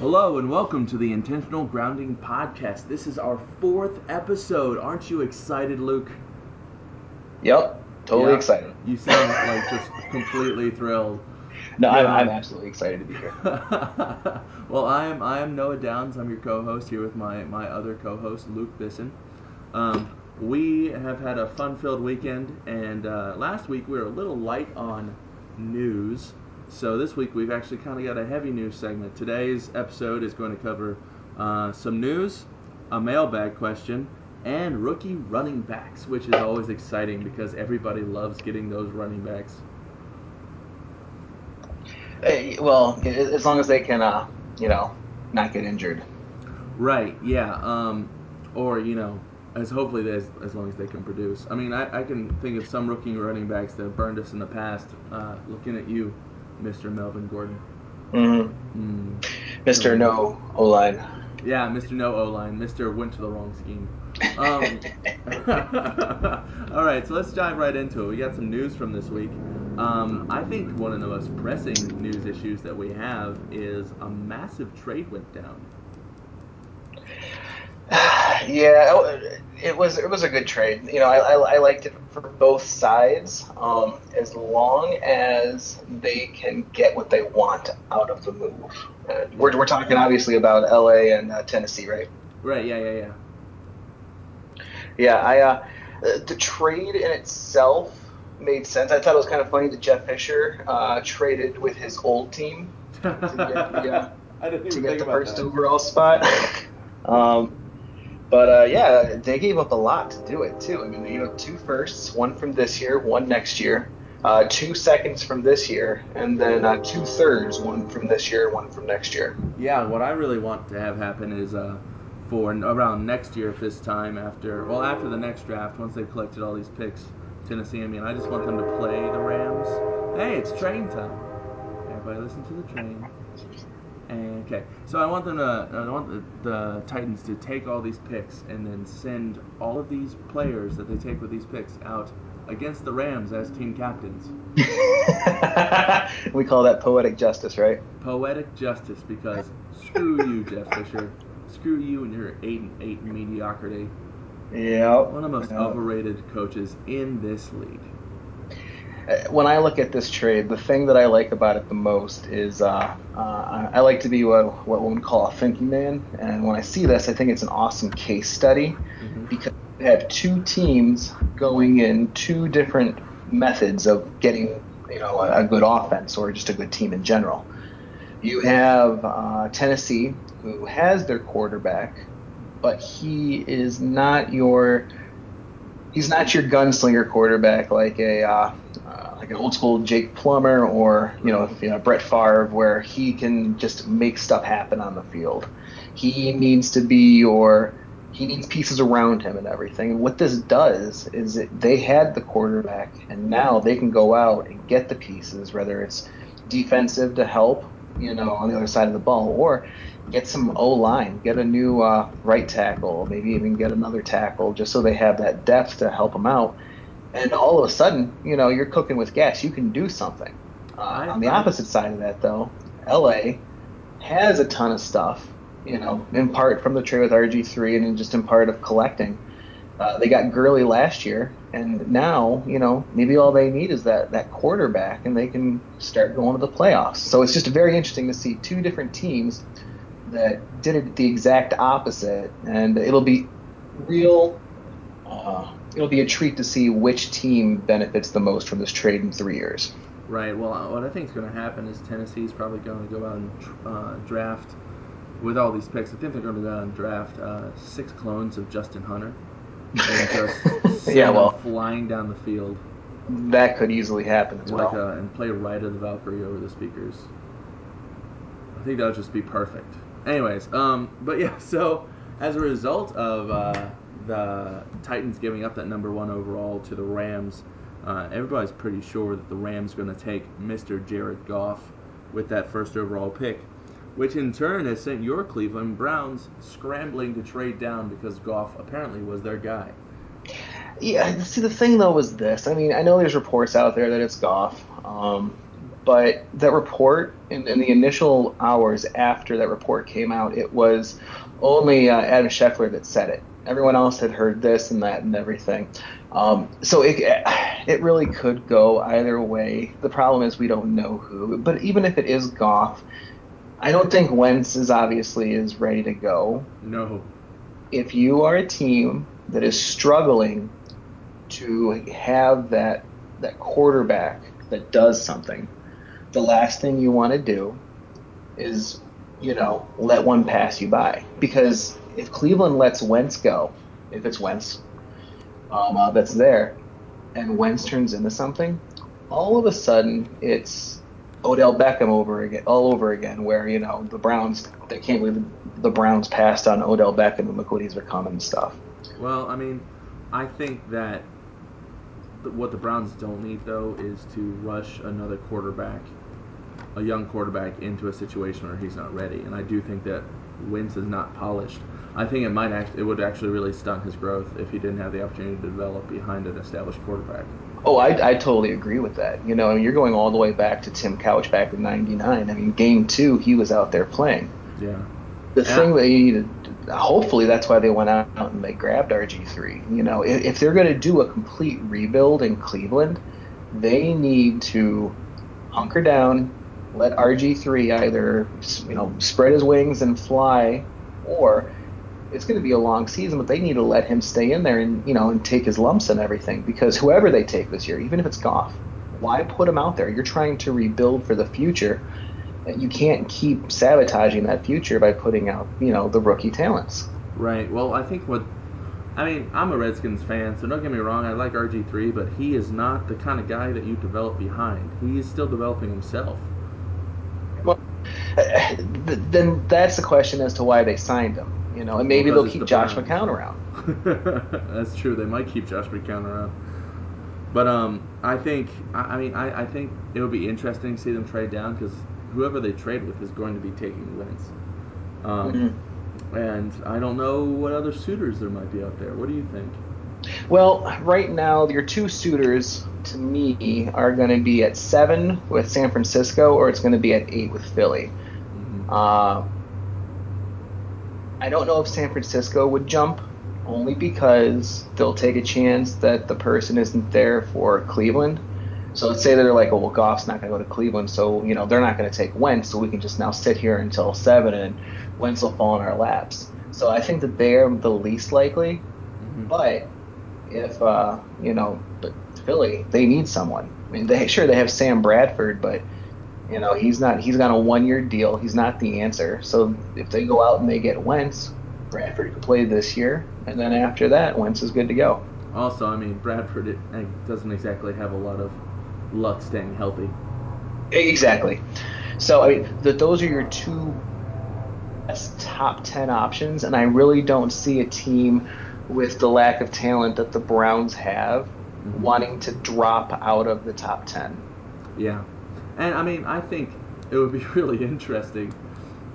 Hello and welcome to the Intentional Grounding Podcast. This is our 4th episode. Aren't you excited, Luke? Yep, totally excited. You sound like just completely thrilled. No, I'm absolutely excited to be here. Well, I am Noah Downs. I'm your co-host here with my other co-host, Luke Bisson. We have had a fun-filled weekend, and last week we were a little light on news. So this week we've actually kind of got a heavy news segment. Today's episode is going to cover some news, a mailbag question, and rookie running backs, which is always exciting because everybody loves getting those running backs. Hey, well, as long as they can, not get injured. Right. Yeah. As hopefully as long as they can produce. I mean, I can think of some rookie running backs that have burned us in the past. Looking at you, Mr. Melvin Gordon. Mm-hmm. Mr. No O-line. Yeah, Mr. No O-line. Mr. went to the wrong scheme. All right, so let's dive right into it. We got some news from this week. I think one of the most pressing news issues that we have is a massive trade went down. Yeah, it was a good trade. I liked it for both sides. As long as they can get what they want out of the move, we're talking obviously about LA and Tennessee, right? Right. Yeah. Yeah. The trade in itself made sense. I thought it was kind of funny that Jeff Fisher traded with his old team to get the first overall spot. But they gave up a lot to do it, too. I mean, they gave up 2 firsts, 1 from this year, 1 next year, 2 seconds from this year, and then 2 thirds, 1 from this year, 1 from next year. Yeah, what I really want to have happen is for around next year at this time, after the next draft, once they've collected all these picks, Tennessee, I just want them to play the Rams. Hey, it's train time. Everybody listen to the train. Okay, so I want the Titans to take all these picks and then send all of these players that they take with these picks out against the Rams as team captains. We call that poetic justice, right? Poetic justice, because screw you, Jeff Fisher. Screw you and your 8-8 mediocrity. Yeah. One of the most overrated coaches in this league. When I look at this trade, the thing that I like about it the most is I like to be what one would call a thinking man. And when I see this, I think it's an awesome case study because you have 2 teams going in 2 different methods of getting a good offense or just a good team in general. You have Tennessee, who has their quarterback, but he is not your gunslinger quarterback like a like an old school Jake Plummer or Brett Favre, where he can just make stuff happen on the field. He needs pieces around him and everything. And what this does is they had the quarterback, and now they can go out and get the pieces, whether it's defensive to help on the other side of the ball, or get some O-line, get a new right tackle, maybe even get another tackle, just so they have that depth to help them out. And all of a sudden, you're cooking with gas. You can do something. On the opposite side of that, though, L.A. has a ton of stuff, in part from the trade with RG3 and just in part of collecting. They got Gurley last year, and now, maybe all they need is that quarterback, and they can start going to the playoffs. So it's just very interesting to see 2 different teams that did it the exact opposite, and it'll be a treat to see which team benefits the most from this trade in 3 years. Right. Well, what I think is going to happen is Tennessee's probably going to go out and draft with all these picks. I think they're going to go out and draft 6 clones of Justin Hunter. And just flying down the field. That could easily happen as well. And play Ride of the Valkyrie over the speakers. I think that would just be perfect. Anyways, so as a result of the Titans giving up that number 1 overall to the Rams, everybody's pretty sure that the Rams are going to take Mr. Jared Goff with that first overall pick, which in turn has sent your Cleveland Browns scrambling to trade down because Goff apparently was their guy. Yeah, see, the thing, though, was this. I know there's reports out there that it's Goff, But that report, in the initial hours after that report came out, it was only Adam Schefter that said it. Everyone else had heard this and that and everything. So it really could go either way. The problem is we don't know who. But even if it is Goff, I don't think Wentz is obviously ready to go. No. If you are a team that is struggling to have that quarterback that does something, the last thing you want to do is, let one pass you by. Because if Cleveland lets Wentz go, if it's Wentz that's there, and Wentz turns into something, all of a sudden it's Odell Beckham all over again, where, the Browns, they can't believe the Browns passed on Odell Beckham and look what he's become and stuff. Well, I think that what the Browns don't need, though, is to rush another quarterback, a young quarterback, into a situation where he's not ready. And I do think that Wentz is not polished. I think it would actually really stunt his growth if he didn't have the opportunity to develop behind an established quarterback. Oh, I totally agree with that. You're going all the way back to Tim Couch back in '99. Game 2, he was out there playing. Yeah. The thing that you needed. Hopefully that's why they went out and they grabbed RG3. If they're going to do a complete rebuild in Cleveland, they need to hunker down, let RG3 either spread his wings and fly, or it's going to be a long season, but they need to let him stay in there and and take his lumps and everything, because whoever they take this year, even if it's Goff, why put him out there? You're trying to rebuild for the future. You can't keep sabotaging that future by putting out, the rookie talents. Right. Well, I think I'm a Redskins fan, so don't get me wrong. I like RG3, but he is not the kind of guy that you develop behind. He is still developing himself. Well, then that's the question as to why they signed him. And maybe they'll keep Josh McCown around. That's true. They might keep Josh McCown around. But I think it would be interesting to see them trade down, because whoever they trade with is going to be taking Wentz. And I don't know what other suitors there might be out there. What do you think? Well, right now, your two suitors, to me, are going to be at 7 with San Francisco, or it's going to be at 8 with Philly. Mm-hmm. I don't know if San Francisco would jump, only because they'll take a chance that the person isn't there for Cleveland. So let's say they're like, oh, well, Goff's not going to go to Cleveland, so, they're not going to take Wentz, so we can just now sit here until 7, and Wentz will fall in our laps. So I think that they're the least likely, but if, but Philly, they need someone. They have Sam Bradford, but, he's got a 1-year deal. He's not the answer. So if they go out and they get Wentz, Bradford could play this year, and then after that, Wentz is good to go. Also, Bradford doesn't exactly have a lot of luck staying healthy. Exactly. So those are your two best top 10 options, and I really don't see a team with the lack of talent that the Browns have wanting to drop out of the top 10. Yeah. And I think it would be really interesting,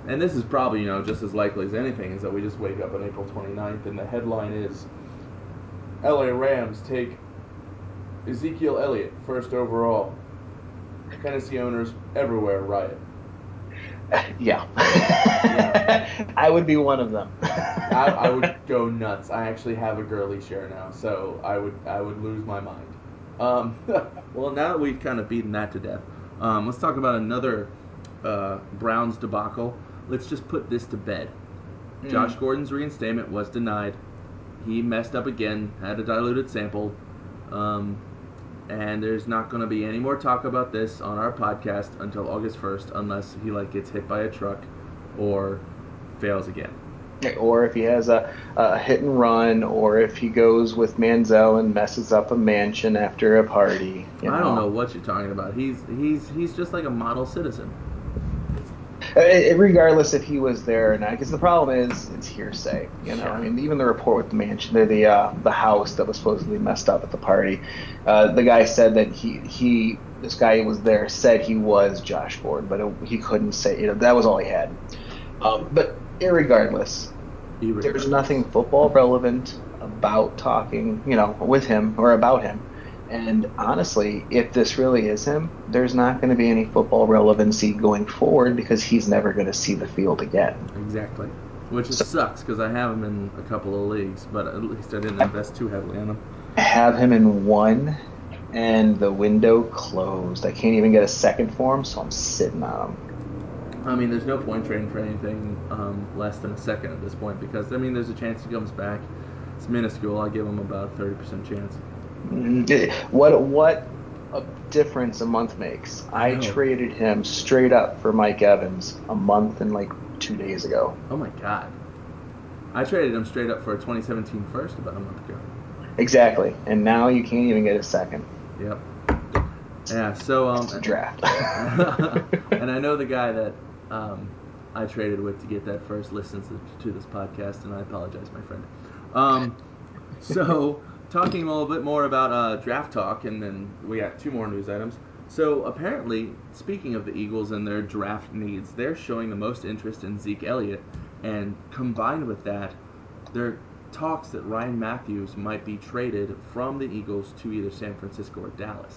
and this is probably just as likely as anything, is that we just wake up on April 29th and the headline is LA Rams take Ezekiel Elliott, first overall. Tennessee owners everywhere riot. Yeah. I would be one of them. I would go nuts. I actually have a girly share now, so I would lose my mind. Well, now that we've kind of beaten that to death, let's talk about another Browns debacle. Let's just put this to bed. Josh Gordon's reinstatement was denied. He messed up again, had a diluted sample. And there's not going to be any more talk about this on our podcast until August 1st, unless he gets hit by a truck or fails again. Or if he has a hit and run, or if he goes with Manziel and messes up a mansion after a party. I don't know what you're talking about. He's just like a model citizen. Regardless if he was there or not, because the problem is it's hearsay. Even the report with the mansion, the house that was supposedly messed up at the party, the guy said that this guy who was there said he was Josh Gordon, but he couldn't say. That was all he had. But irregardless, there's nothing football relevant about talking, with him or about him. And honestly, if this really is him, there's not going to be any football relevancy going forward because he's never going to see the field again. Exactly. Which sucks because I have him in a couple of leagues, but at least I didn't invest too heavily in him. I have him in one, and the window closed. I can't even get a second for him, so I'm sitting on him. I mean, there's no point trading for anything less than a second at this point because, I mean, there's a chance he comes back. It's minuscule. I give him about a 30% chance. What a difference a month makes. I traded him straight up for Mike Evans a month and like 2 days ago. Oh my god. I traded him straight up for a 2017 first about a month ago. Exactly. And now you can't even get a second. Yep. Yeah, so it's a draft. And I know the guy that I traded with to get that first listens to this podcast, and I apologize, my friend. So talking a little bit more about draft talk, and then we got two more news items. So apparently, speaking of the Eagles and their draft needs, they're showing the most interest in Zeke Elliott, and combined with that, there are talks that Ryan Matthews might be traded from the Eagles to either San Francisco or Dallas.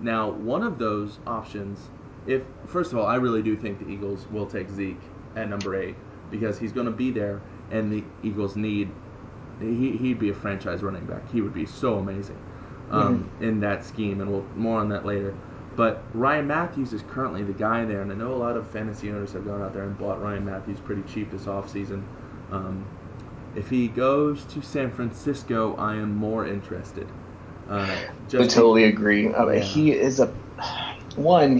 Now, one of those options, if first of all, I really do think the Eagles will take Zeke at number 8 because he's going to be there, and the Eagles need. He'd be a franchise running back. He would be so amazing in that scheme, and we'll more on that later. But Ryan Matthews is currently the guy there, and I know a lot of fantasy owners have gone out there and bought Ryan Matthews pretty cheap this offseason. If he goes to San Francisco, I am more interested. I totally agree. He is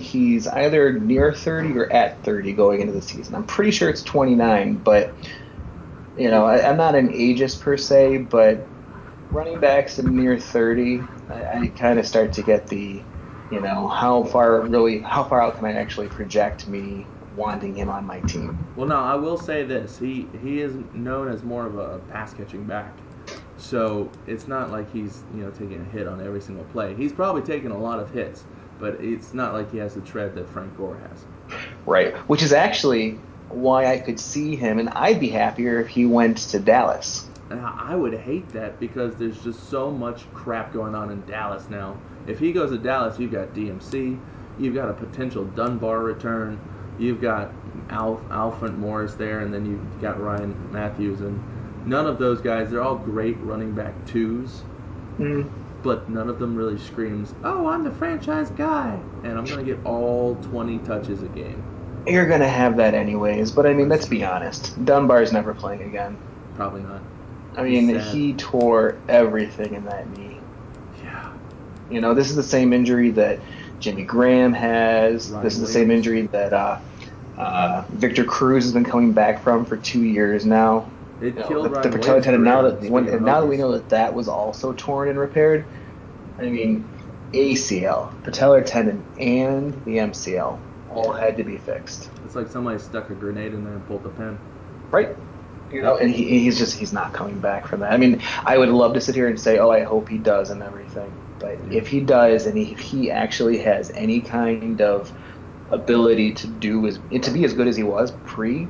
he's either near 30 or at 30 going into the season. I'm pretty sure it's 29, but... You know, I'm not an ageist per se, but running backs in near 30, I kind of start to get the, you know, how far out can I actually project me wanting him on my team? Well, no, I will say this. He is known as more of a pass-catching back, so it's not like he's, you know, taking a hit on every single play. He's probably taken a lot of hits, but it's not like he has the tread that Frank Gore has. Right, which is actually... why I could see him, and I'd be happier if he went to Dallas. I would hate that because there's just so much crap going on in Dallas now. If he goes to Dallas, you've got DMC, you've got a potential Dunbar return, you've got Alfred Morris there, and then you've got Ryan Matthews, and none of those guys, they're all great running back twos, but none of them really screams, oh, I'm the franchise guy, and I'm going to get all 20 touches a game. You're going to have that anyways, but I mean, let's be honest. Dunbar's never playing again. Probably not. I mean, he tore everything in that knee. Yeah. You know, this is the same injury that Jimmy Graham has. This is the same injury that Victor Cruz has been coming back from for 2 years now. It killed Ryan Williams. Now that we know that was also torn and repaired, I mean, ACL, patellar tendon, and the MCL. All had to be fixed. It's like somebody stuck a grenade in there and pulled the pin. Right. You know, and he's not coming back from that. I mean, I would love to sit here and say, oh, I hope he does and everything. But if he does and if he actually has any kind of ability to be as good as he was pre,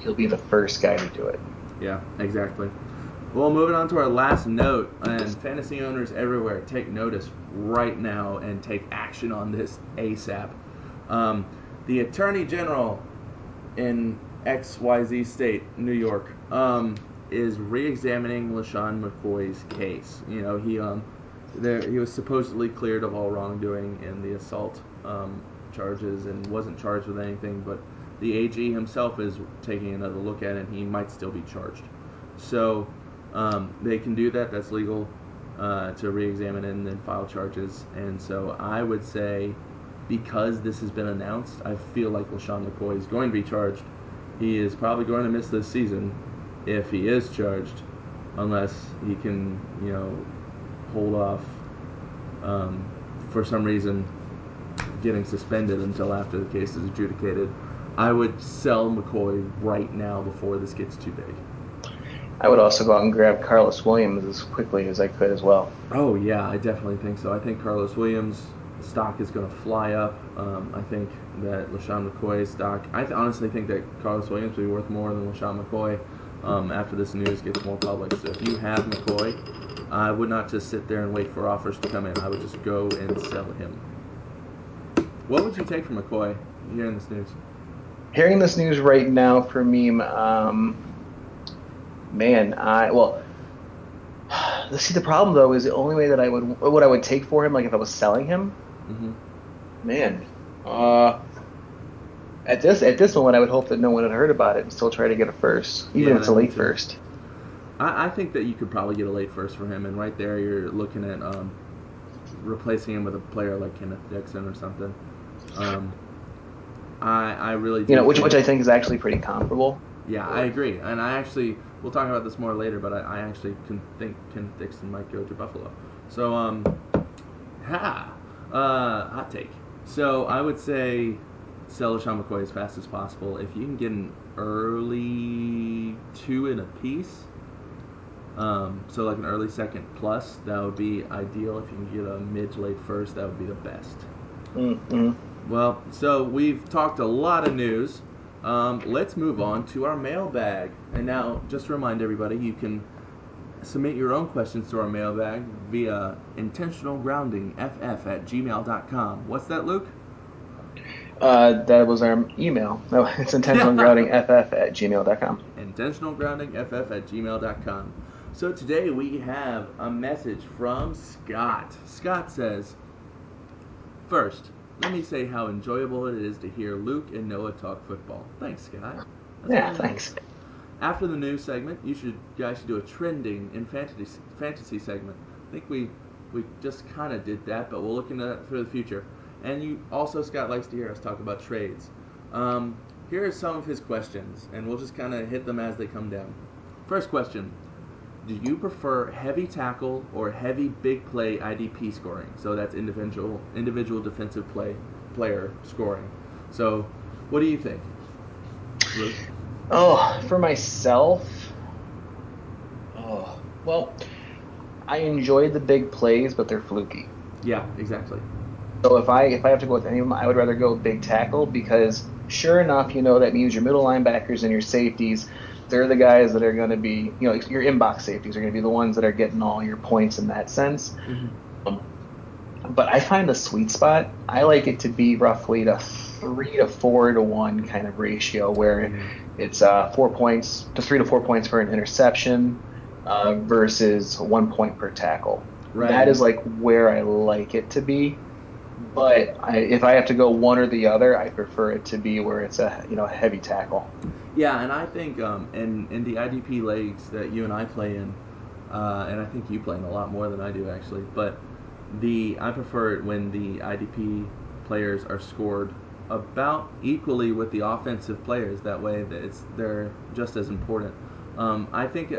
he'll be the first guy to do it. Yeah, exactly. Well, moving on to our last note, and fantasy owners everywhere, take notice right now and take action on this ASAP. The Attorney General in XYZ State, New York, is re-examining LeSean McCoy's case. You know, he was supposedly cleared of all wrongdoing in the assault charges and wasn't charged with anything, but the AG himself is taking another look at it, and he might still be charged. So they can do that. That's legal to re-examine it and then file charges. And so I would say... because this has been announced, I feel like LeSean McCoy is going to be charged. He is probably going to miss this season if he is charged, unless he can, you know, hold off for some reason getting suspended until after the case is adjudicated. I would sell McCoy right now before this gets too big. I would also go out and grab Carlos Williams as quickly as I could as well. Oh, yeah, I definitely think so. I think Carlos Williams... stock is going to fly up. I think that LeSean McCoy's stock... I honestly think that Carlos Williams will be worth more than LeSean McCoy. after this news gets more public. So if you have McCoy, I would not just sit there and wait for offers to come in. I would just go and sell him. What would you take from McCoy hearing this news? Hearing this news right now for me, see, the problem though is the only way that I would take for him, like if I was selling him, at this moment I would hope that no one had heard about it and still try to get a first, even if it's a late first. I think that you could probably get a late first for him, and right there you're looking at replacing him with a player like Kenneth Dixon or something. I really do, which I think is actually pretty comparable. Yeah, I agree, and I actually, we'll talk about this more later, but I actually can think Kenneth Dixon might go to Buffalo. So, hot take. So I would say sell LeSean McCoy as fast as possible. If you can get an early 2 and a piece, so like an early second plus, that would be ideal. If you can get a mid to late first, that would be the best. Mm-hmm. Well, so we've talked a lot of news. Let's move on to our mailbag. And now, just to remind everybody, you can submit your own questions to our mailbag via intentionalgroundingff@gmail.com. What's that, Luke? That was our email. No, it's intentionalgroundingff@gmail.com. intentionalgroundingff@gmail.com. So today we have a message from Scott. Scott says, first, let me say how enjoyable it is to hear Luke and Noah talk football. Thanks, Scott. Thanks. After the news segment, you guys should do a trending and fantasy segment. I think we just kind of did that, but we're looking at it for the future. And you also, Scott likes to hear us talk about trades. Here are some of his questions, and we'll just kind of hit them as they come down. First question: do you prefer heavy tackle or heavy big play IDP scoring? So that's individual defensive player scoring. So what do you think, Luke? Oh, for myself, I enjoy the big plays, but they're fluky. Yeah, exactly. So if I have to go with any of them, I would rather go big tackle, because sure enough, that means your middle linebackers and your safeties, they're the guys that are going to be, your inbox safeties are going to be the ones that are getting all your points in that sense. Mm-hmm. But I find the sweet spot, I like it to be roughly the 3 to 4 to 1 kind of ratio, where it's 4 points to 3 to 4 points for an interception versus 1 point per tackle. Right. That is like where I like it to be. But if I have to go one or the other, I prefer it to be where it's a heavy tackle. Yeah, and I think in the IDP leagues that you and I play in, and I think you play in a lot more than I do actually, but I prefer it when the IDP players are scored about equally with the offensive players. That way, they're just as important. I think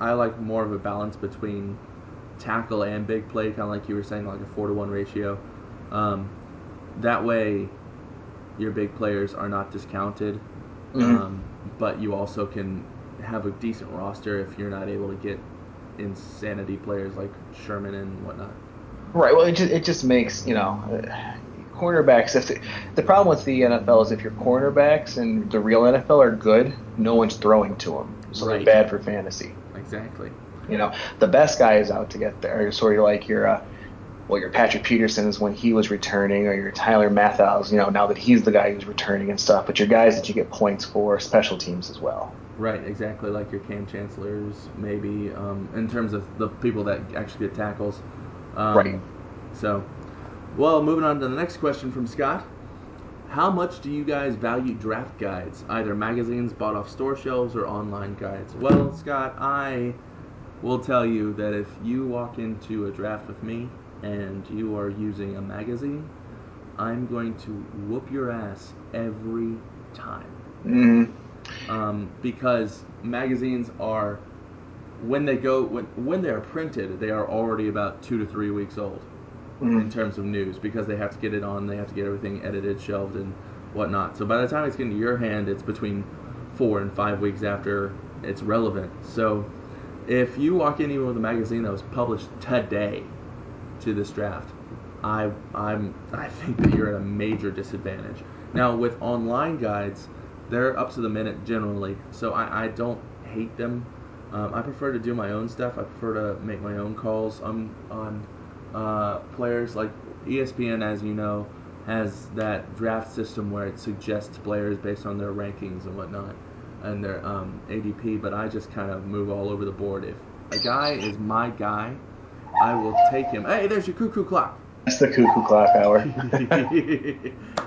I like more of a balance between tackle and big play, kind of like you were saying, like a 4 to 1 ratio. That way your big players are not discounted, but you also can have a decent roster if you're not able to get insanity players like Sherman and whatnot. Right. Well, it just makes, cornerbacks, the problem with the NFL is if your cornerbacks and the real NFL are good, no one's throwing to them. So right. They're bad for fantasy. Exactly. The best guy is out to get there. Sort of like your Patrick Peterson's when he was returning, or your Tyler Mathau's, now that he's the guy who's returning and stuff, but your guys that you get points for special teams as well. Right, exactly, like your Cam Chancellor's maybe, in terms of the people that actually get tackles. Right. So, moving on to the next question from Scott. How much do you guys value draft guides, either magazines bought off store shelves or online guides? Well, Scott, I will tell you that if you walk into a draft with me, and you are using a magazine, I'm going to whoop your ass every time. Mm-hmm. Because magazines are, when they're printed, they are already about 2 to 3 weeks old in terms of news, because they have to get it on, they have to get everything edited, shelved, and whatnot. So by the time it's getting to your hand, it's between 4 and 5 weeks after it's relevant. So if you walk in even with a magazine that was published today, to this draft, I think that you're at a major disadvantage. Now with online guides, they're up to the minute generally, so I don't hate them. I prefer to do my own stuff. I prefer to make my own calls on players. Like ESPN, as you know, has that draft system where it suggests players based on their rankings and whatnot and their ADP, but I just kind of move all over the board. If a guy is my guy, I will take him. Hey, there's your cuckoo clock. That's the cuckoo clock hour.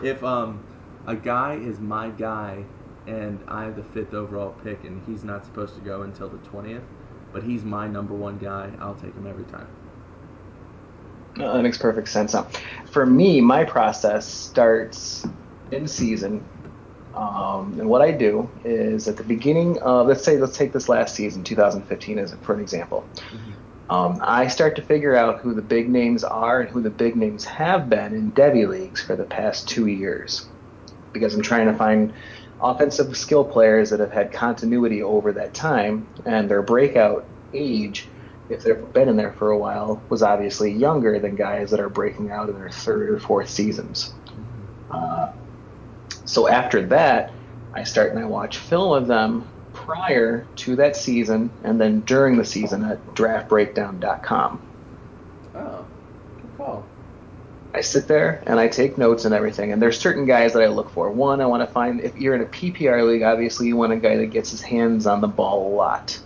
If a guy is my guy and I have the 5th overall pick and he's not supposed to go until the 20th, but he's my number one guy, I'll take him every time. That makes perfect sense. Now, for me, my process starts in season. And what I do is at the beginning of, let's take this last season, 2015 as for an example. Mm-hmm. I start to figure out who the big names are and who the big names have been in Devy leagues for the past 2 years, because I'm trying to find offensive skill players that have had continuity over that time, and their breakout age, if they've been in there for a while, was obviously younger than guys that are breaking out in their third or fourth seasons. So after that, I start and I watch film of them prior to that season and then during the season at draftbreakdown.com. Oh, good call. I sit there and I take notes and everything, and there's certain guys that I look for. One, I want to find, if you're in a PPR league, obviously you want a guy that gets his hands on the ball a lot.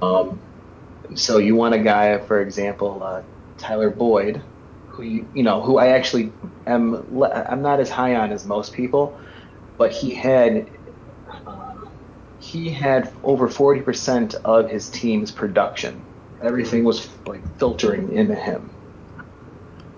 Mm-hmm. So you want a guy, for example, Tyler Boyd, who I actually am. I'm not as high on as most people, but he had over 40% of his team's production. Everything was like filtering into him,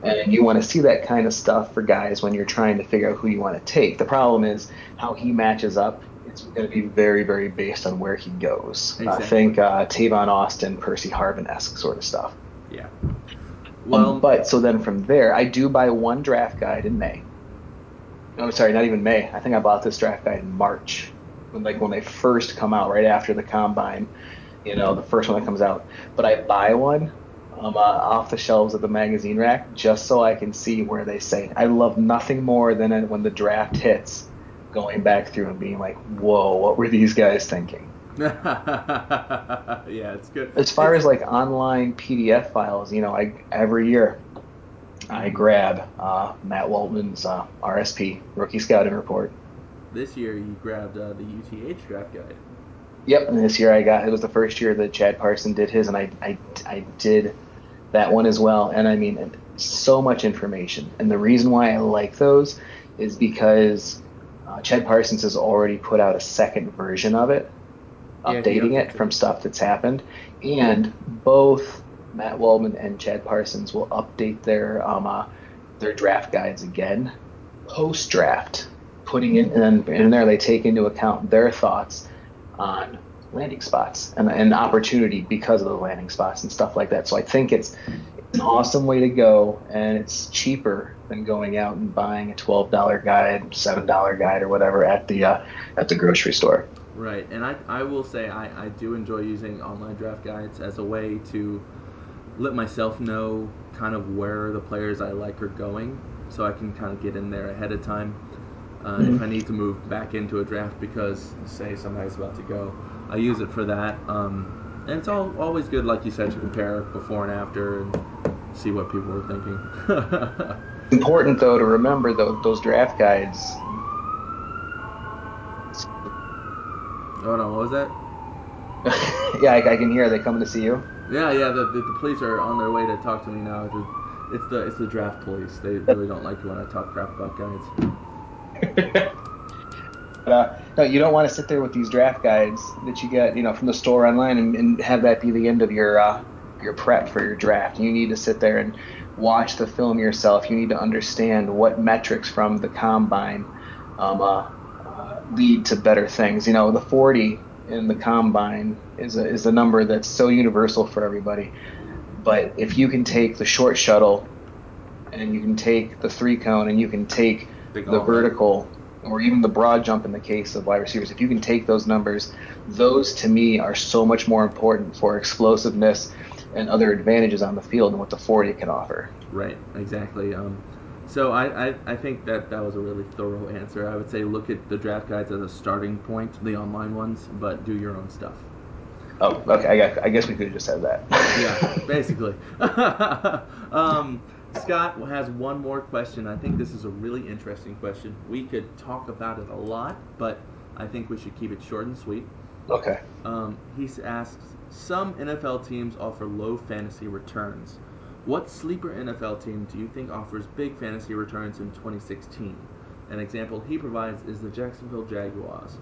and you want to see that kind of stuff for guys when you're trying to figure out who you want to take. The problem is how he matches up. It's going to be very, very based on where he goes. Exactly. I think Tavon Austin, Percy Harvin-esque sort of stuff. Yeah. Well, but so then from there, I do buy one draft guide in May. I'm sorry, not even May. I think I bought this draft guide in March, when they first come out, right after the combine. The first one that comes out. But I buy one off the shelves of the magazine rack just so I can see where they say. I love nothing more than when the draft hits, going back through and being like, whoa, what were these guys thinking? Yeah, it's good. As far as online PDF files, every year I grab Matt Waltman's RSP, Rookie Scouting Report. This year you grabbed the UTH draft guide. Yep, and this year it was the first year that Chad Parson did his, and I did that one as well. And I mean, so much information. And the reason why I like those is because Chad Parsons has already put out a second version of it, updating it from stuff that's happened. And both Matt Waldman and Chad Parsons will update their draft guides again post-draft, putting in, and in there they take into account their thoughts on landing spots and opportunity because of the landing spots and stuff like that. So I think it's an awesome way to go, and it's cheaper than going out and buying a $12 guide, $7 guide, or whatever at the grocery store. Right, and I will say I do enjoy using online draft guides as a way to let myself know kind of where the players I like are going, so I can kind of get in there ahead of time. If I need to move back into a draft because, say, somebody's about to go, I use it for that. And it's always good, like you said, to compare before and after and see what people were thinking. It's important, though, to remember those draft guides. Oh, no, what was that? Yeah, I can hear. Are they coming to see you? Yeah, the police are on their way to talk to me now. It's the draft police. They really don't like you when I talk crap about guides. No, you don't want to sit there with these draft guides that you get, from the store online and have that be the end of your prep for your draft. You need to sit there and watch the film yourself. You need to understand what metrics from the combine lead to better things. The 40 in the combine is a number that's so universal for everybody. But if you can take the short shuttle, and you can take the 3-cone, and you can take the vertical, or even the broad jump in the case of wide receivers, if you can take those numbers, those to me are so much more important for explosiveness and other advantages on the field than what the 40 can offer. Right, exactly. So I think that was a really thorough answer. I would say look at the draft guides as a starting point, the online ones, but do your own stuff. Oh, okay. I guess we could have just said that. Yeah, basically. Scott has one more question. I think this is a really interesting question. We could talk about it a lot, but I think we should keep it short and sweet. Okay. He asks, some NFL teams offer low fantasy returns. What sleeper NFL team do you think offers big fantasy returns in 2016? An example he provides is the Jacksonville Jaguars.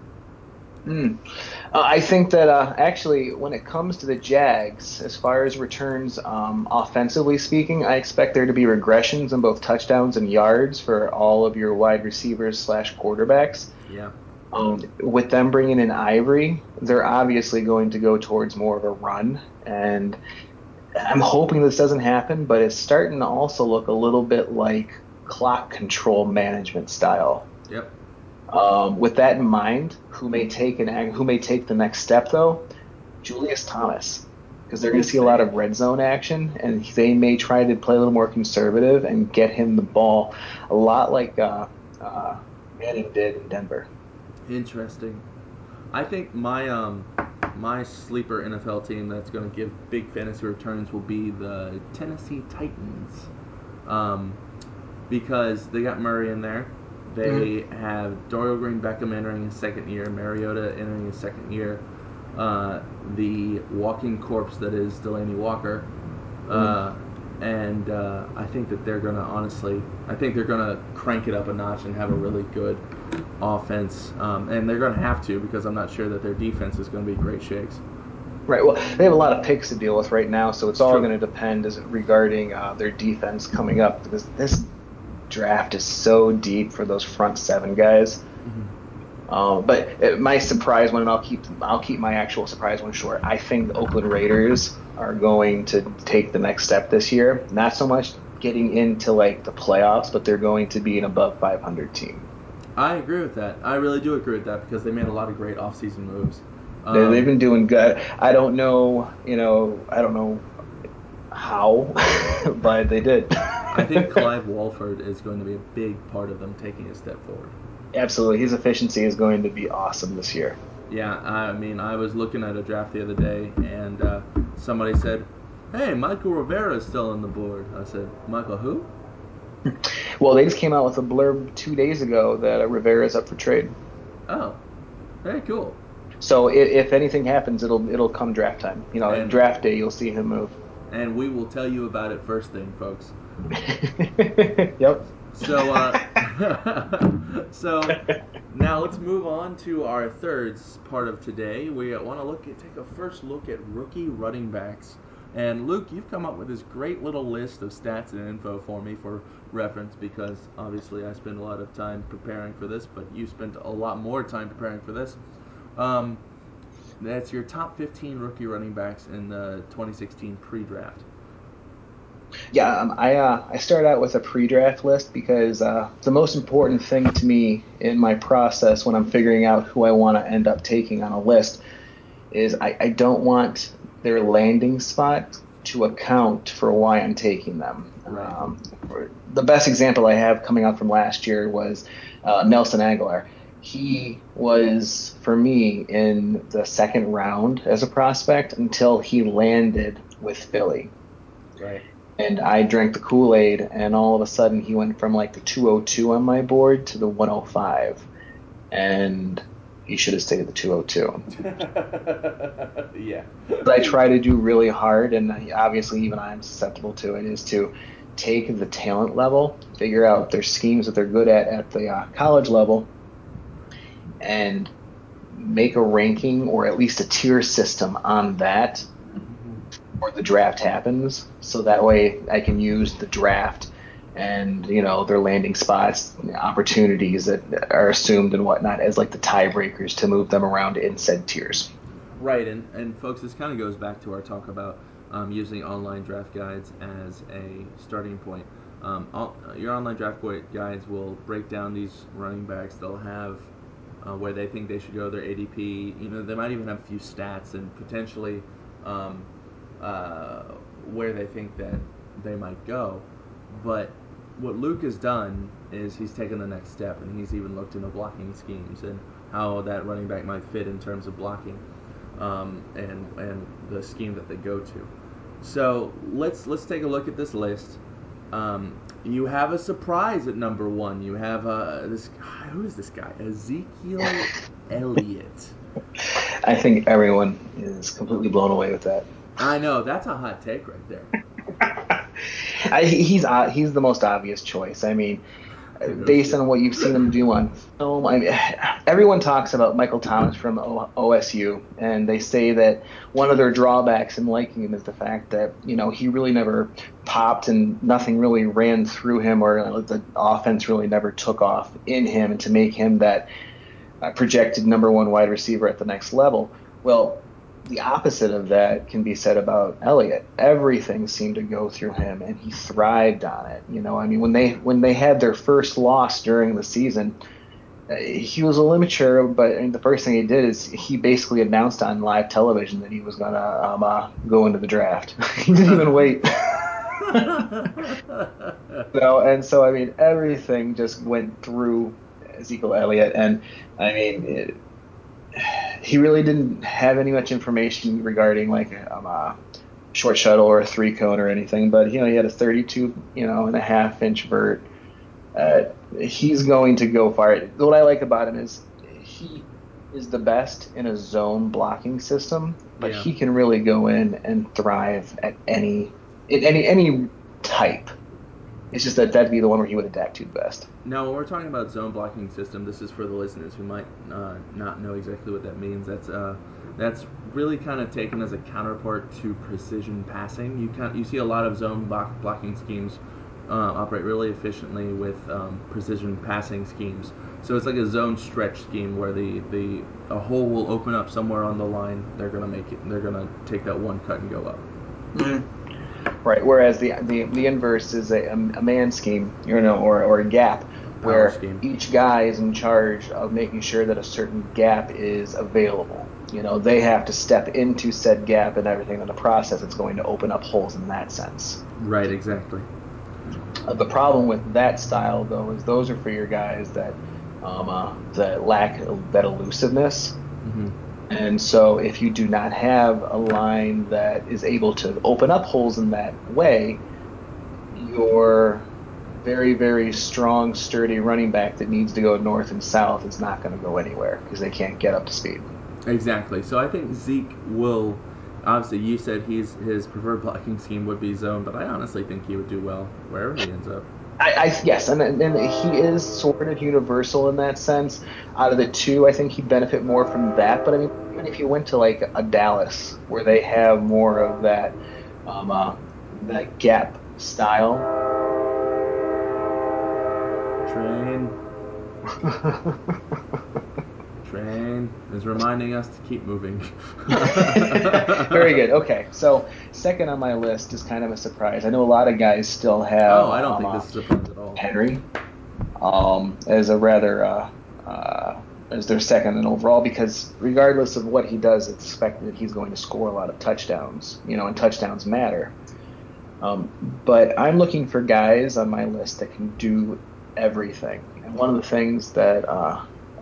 I think that actually when it comes to the Jags, as far as returns offensively speaking, I expect there to be regressions in both touchdowns and yards for all of your wide receivers / quarterbacks. Yeah. With them bringing in Ivory, they're obviously going to go towards more of a run, and I'm hoping this doesn't happen, but it's starting to also look a little bit like clock control management style. Yep. With that in mind, who may take the next step though? Julius Thomas, because they're going to see a lot of red zone action, and they may try to play a little more conservative and get him the ball a lot like Manning did in Denver. Interesting. I think my sleeper NFL team that's going to give big fantasy returns will be the Tennessee Titans, because they got Murray in there. They have Dorial Green-Beckham entering his second year, Mariota entering his second year, the walking corpse that is Delaney Walker, and I think that they're going to crank it up a notch and have a really good offense, and they're going to have to, because I'm not sure that their defense is going to be great shakes. Right. Well, they have a lot of picks to deal with right now, so it's all going to depend regarding their defense coming up, because this draft is so deep for those front seven guys. Mm-hmm. But my surprise one, and I'll keep my actual surprise one short. I think the Oakland Raiders are going to take the next step this year. Not so much getting into like the playoffs, but they're going to be an above 500 team. I agree with that. I really do agree with that, because they made a lot of great offseason moves. They've been doing good. I don't know how, but they did. I think Clive Walford is going to be a big part of them taking a step forward. Absolutely. His efficiency is going to be awesome this year. Yeah, I mean, I was looking at a draft the other day, and somebody said, hey, Michael Rivera is still on the board. I said, Michael who? Well, they just came out with a blurb 2 days ago that Rivera is up for trade. Oh, very cool. So if anything happens, it'll come draft time. You know, and draft day, you'll see him move. And we will tell you about it first thing, folks. Yep. So now let's move on to our third part of today. We want to take a first look at rookie running backs. And Luke, you've come up with this great little list of stats and info for me for reference, because obviously I spend a lot of time preparing for this, but you spent a lot more time preparing for this. That's your top 15 rookie running backs in the 2016 pre-draft. Yeah, I start out with a pre-draft list, because the most important thing to me in my process when I'm figuring out who I want to end up taking on a list is I don't want their landing spot to account for why I'm taking them. Right. The best example I have coming up from last year was Nelson Aguilar. He was, for me, in the second round as a prospect until he landed with Philly. Right. And I drank the Kool-Aid, and all of a sudden he went from like the 202 on my board to the 105. And he should have stayed at the 202. Yeah. But I try to do really hard, and obviously even I'm susceptible to it, is to take the talent level, figure out their schemes that they're good at the college level, and make a ranking or at least a tier system on that before the draft happens, so that way I can use the draft and, you know, their landing spots, opportunities that are assumed and whatnot as like the tiebreakers to move them around in said tiers. Right, and folks, this kind of goes back to our talk about using online draft guides as a starting point. Your online draft guides will break down these running backs. They'll have where they think they should go, their ADP. You know, they might even have a few stats and potentially where they think that they might go. But what Luke has done is he's taken the next step, and he's even looked into blocking schemes and how that running back might fit in terms of blocking and the scheme that they go to. So let's take a look at this list. You have a surprise at number one. You have this guy. Who is this guy? Ezekiel Elliott. I think everyone is completely blown away with that. I know. That's a hot take right there. He's the most obvious choice. I mean, based on what you've seen him do on film, I mean, everyone talks about Michael Thomas from OSU, and they say that one of their drawbacks in liking him is the fact that, you know, he really never popped and nothing really ran through him, or the offense really never took off in him and to make him that projected number one wide receiver at the next level. Well, the opposite of that can be said about Elliott. Everything seemed to go through him, and he thrived on it. You know, I mean, when they had their first loss during the season, he was a immature, but I mean, the first thing he did is he basically announced on live television that he was gonna go into the draft. He didn't even wait. So I mean, everything just went through Ezekiel Elliott, and I mean. He really didn't have any much information regarding like a short shuttle or a three cone or anything, but you know, he had a 32 and a half inch vert. He's going to go far. What I like about him is he is the best in a zone blocking system, but he can really go in and thrive at any type. It's just that that'd be the one where he would adapt to best. Now, when we're talking about zone blocking system, this is for the listeners who might not know exactly what that means. That's really kind of taken as a counterpart to precision passing. You see a lot of zone blocking schemes operate really efficiently with precision passing schemes. So it's like a zone stretch scheme where a hole will open up somewhere on the line. They're gonna make it. They're gonna take that one cut and go up. Mm-hmm. Right, whereas the inverse is a man scheme, or a gap, where each guy is in charge of making sure that a certain gap is available. You know, they have to step into said gap, and everything in the process is going to open up holes in that sense. Right, exactly. The problem with that style, though, is those are for your guys that lack that elusiveness. Mm-hmm. And so if you do not have a line that is able to open up holes in that way, your very, very strong, sturdy running back that needs to go north and south is not going to go anywhere because they can't get up to speed. Exactly. So I think Zeke will, obviously you said his preferred blocking scheme would be zone, but I honestly think he would do well wherever he ends up. Yes, and he is sort of universal in that sense. Out of the two, I think he'd benefit more from that. But I mean, even if you went to like a Dallas, where they have more of that that gap style. Train is reminding us to keep moving. Very good. Okay, so second on my list is kind of a surprise. I know a lot of guys still have. Oh, I don't think this is a surprise at all. Henry, as a rather as their second and overall, because regardless of what he does, it's expected that he's going to score a lot of touchdowns. You know, and touchdowns matter. But I'm looking for guys on my list that can do everything. And one of the things that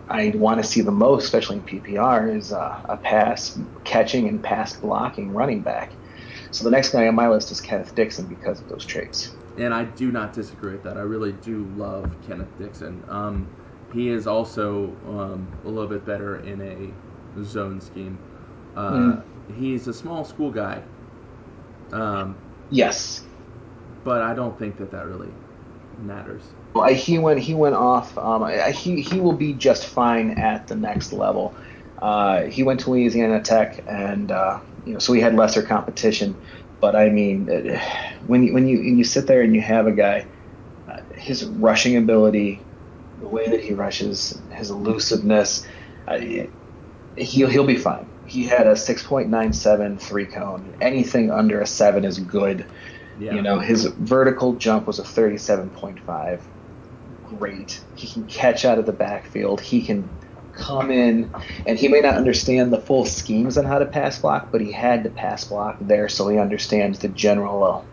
I want to see the most, especially in PPR, is a pass catching and pass blocking running back. So the next guy on my list is Kenneth Dixon because of those traits. And I do not disagree with that. I really do love Kenneth Dixon. He is also a little bit better in a zone scheme. He's a small school guy. Yes. But I don't think that really matters. Well, he went off. He will be just fine at the next level. He went to Louisiana Tech, and so he had lesser competition. But I mean, when you sit there and you have a guy, his rushing ability, the way that he rushes, his elusiveness, he'll be fine. He had a 6.97 three cone. Anything under a 7 is good. Yeah. You know, his vertical jump was a 37.5. Great. He can catch out of the backfield. He can come in, and he may not understand the full schemes on how to pass block, but he had to pass block there, so he understands the general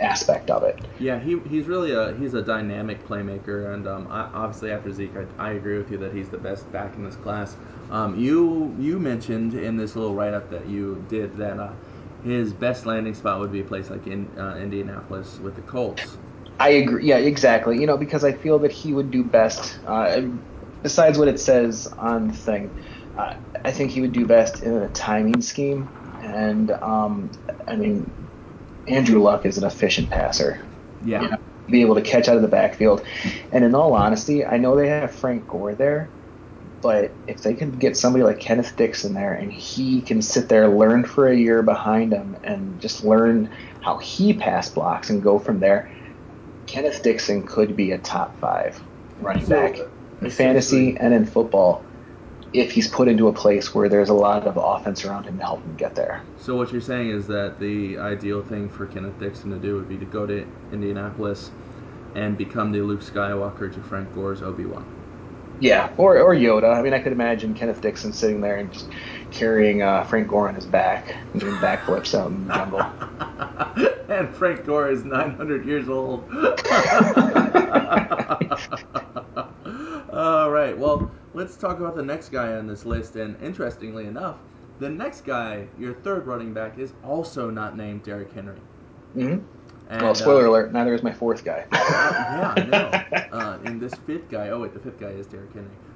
aspect of it. Yeah, he's really a dynamic playmaker, and obviously after Zeke, I agree with you that he's the best back in this class. You mentioned in this little write-up that you did that his best landing spot would be a place like Indianapolis with the Colts. I agree. Yeah, exactly. You know, because I feel that he would do best, besides what it says on the thing, I think he would do best in a timing scheme. And, I mean, Andrew Luck is an efficient passer. Yeah. You know, be able to catch out of the backfield. And in all honesty, I know they have Frank Gore there, but if they can get somebody like Kenneth Dixon there and he can sit there, learn for a year behind him, and just learn how he pass blocks and go from there, Kenneth Dixon could be a top 5 running back in fantasy and in football if he's put into a place where there's a lot of offense around him to help him get there. So what you're saying is that the ideal thing for Kenneth Dixon to do would be to go to Indianapolis and become the Luke Skywalker to Frank Gore's Obi-Wan. Yeah, or Yoda. I mean, I could imagine Kenneth Dixon sitting there and just carrying Frank Gore on his back and doing backflips out in the jungle. And Frank Gore is 900 years old. All right, well, let's talk about the next guy on this list. And interestingly enough, the next guy, your third running back, is also not named Derrick Henry. Mm-hmm. And, well, spoiler alert, neither is my fourth guy. Yeah, I know. And this fifth guy, the fifth guy is Derrick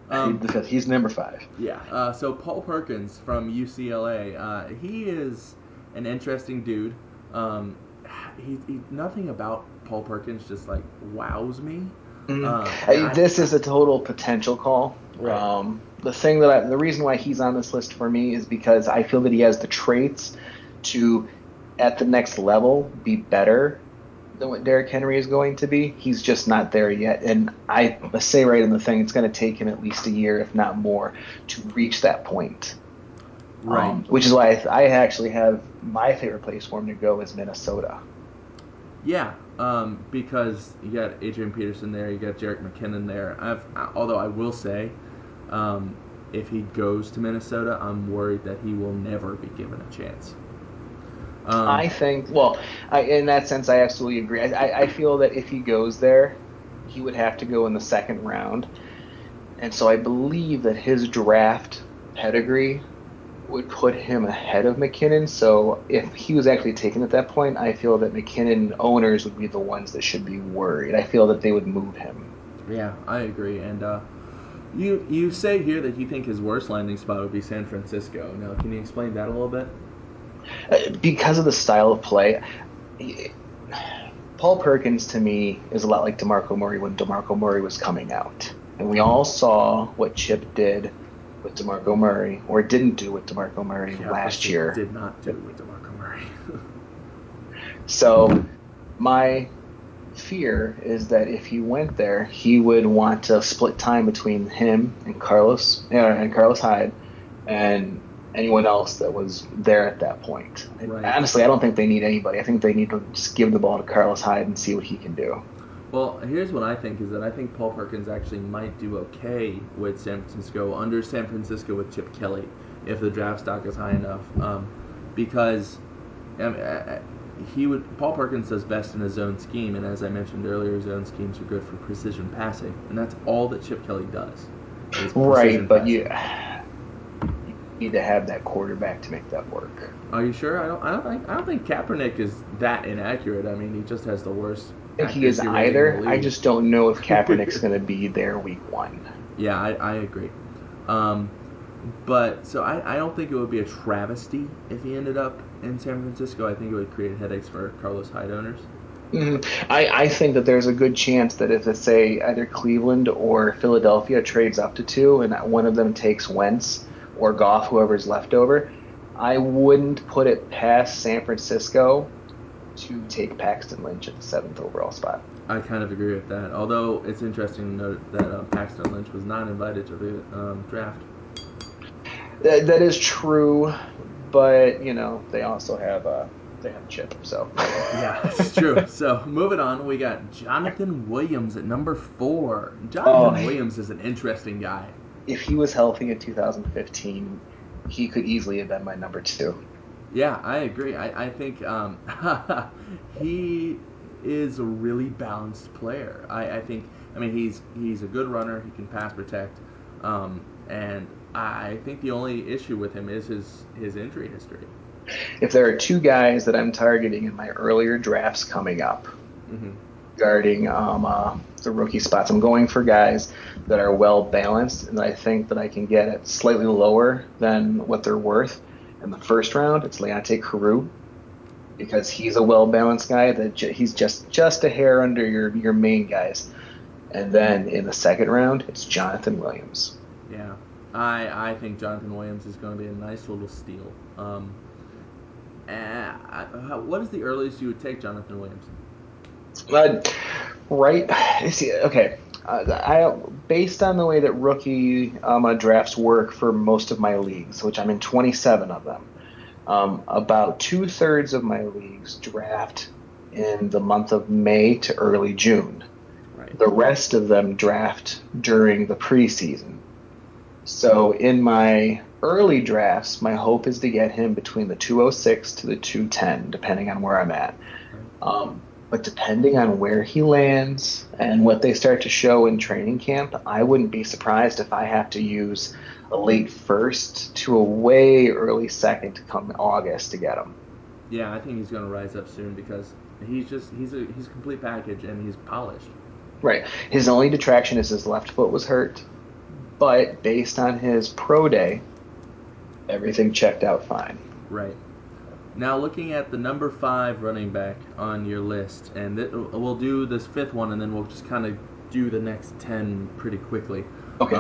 Henry. He's number 5. Yeah. So Paul Perkins from UCLA, he is an interesting dude. He nothing about Paul Perkins just, like, wows me. Mm-hmm. This is a total potential call. Right. The reason why he's on this list for me is because I feel that he has the traits to – at the next level be better than what Derrick Henry is going to be. He's just not there yet. And I say right in the thing, it's going to take him at least a year, if not more, to reach that point. Right. Which is why I actually have my favorite place for him to go is Minnesota. Yeah, because you got Adrian Peterson there, you got Jerick McKinnon there. Although I will say, if he goes to Minnesota, I'm worried that he will never be given a chance. I think, in that sense, I absolutely agree. I feel that if he goes there, he would have to go in the second round. And so I believe that his draft pedigree would put him ahead of McKinnon. So if he was actually taken at that point, I feel that McKinnon owners would be the ones that should be worried. I feel that they would move him. Yeah, I agree. And you say here that you think his worst landing spot would be San Francisco. Now, can you explain that a little bit? Because of the style of play, Paul Perkins to me is a lot like DeMarco Murray when DeMarco Murray was coming out. And we all saw what Chip did with DeMarco Murray, or didn't do with DeMarco Murray last year. Did not do with DeMarco Murray. So my fear is that if he went there, he would want to split time between him and Carlos Hyde and anyone else that was there at that point. Right. Honestly, I don't think they need anybody. I think they need to just give the ball to Carlos Hyde and see what he can do. Well, here's what I think is that I think Paul Perkins actually might do okay with San Francisco, under San Francisco with Chip Kelly, if the draft stock is high enough. Because Paul Perkins does best in his zone scheme, and as I mentioned earlier, zone schemes are good for precision passing, and that's all that Chip Kelly does. Right, but passing. Need to have that quarterback to make that work. Are you sure? I don't think Kaepernick is that inaccurate. I mean, he just has the worst. I think he is either. I just don't know if Kaepernick's going to be there week 1. Yeah, I agree. But so I don't think it would be a travesty if he ended up in San Francisco. I think it would create headaches for Carlos Hyde owners. Mm-hmm. I think that there's a good chance that if, let's say, either Cleveland or Philadelphia trades up to 2 and one of them takes Wentz or Goff, whoever's left over, I wouldn't put it past San Francisco to take Paxton Lynch at the 7th overall spot. I kind of agree with that, although it's interesting to note that Paxton Lynch was not invited to the draft. That is true, but, you know, they also have Chip, so. Yeah, it's true. So, moving on, we got Jonathan Williams at number 4. Jonathan Williams is an interesting guy. If he was healthy in 2015, he could easily have been my number 2. Yeah, I agree. I think he is a really balanced player. I think, I mean, he's a good runner. He can pass protect. And I think the only issue with him is his injury history. If there are two guys that I'm targeting in my earlier drafts coming up, mm-hmm. regarding the rookie spots, I'm going for guys that are well balanced and that I think that I can get at slightly lower than what they're worth. In the first round, it's Leonte Carew, because he's a well balanced guy. That he's just a hair under your main guys. And then in the second round, it's Jonathan Williams. Yeah, I think Jonathan Williams is going to be a nice little steal. What is the earliest you would take Jonathan Williams? Based on the way that rookie drafts work for most of my leagues, which I'm in 27 of them, about 2/3 of my leagues draft in the month of May to early June. Right. The rest of them draft during the preseason. So in my early drafts, my hope is to get him between the 206 to the 210, depending on where I'm at. But depending on where he lands and what they start to show in training camp, I wouldn't be surprised if I have to use a late first to a way early second to come August to get him. Yeah, I think he's going to rise up soon because he's a complete package and he's polished. Right. His only detraction is his left foot was hurt, but based on his pro day, everything checked out fine. Right. Now looking at the number 5 running back on your list, and we'll do this fifth one, and then we'll just kind of do the next 10 pretty quickly. Okay.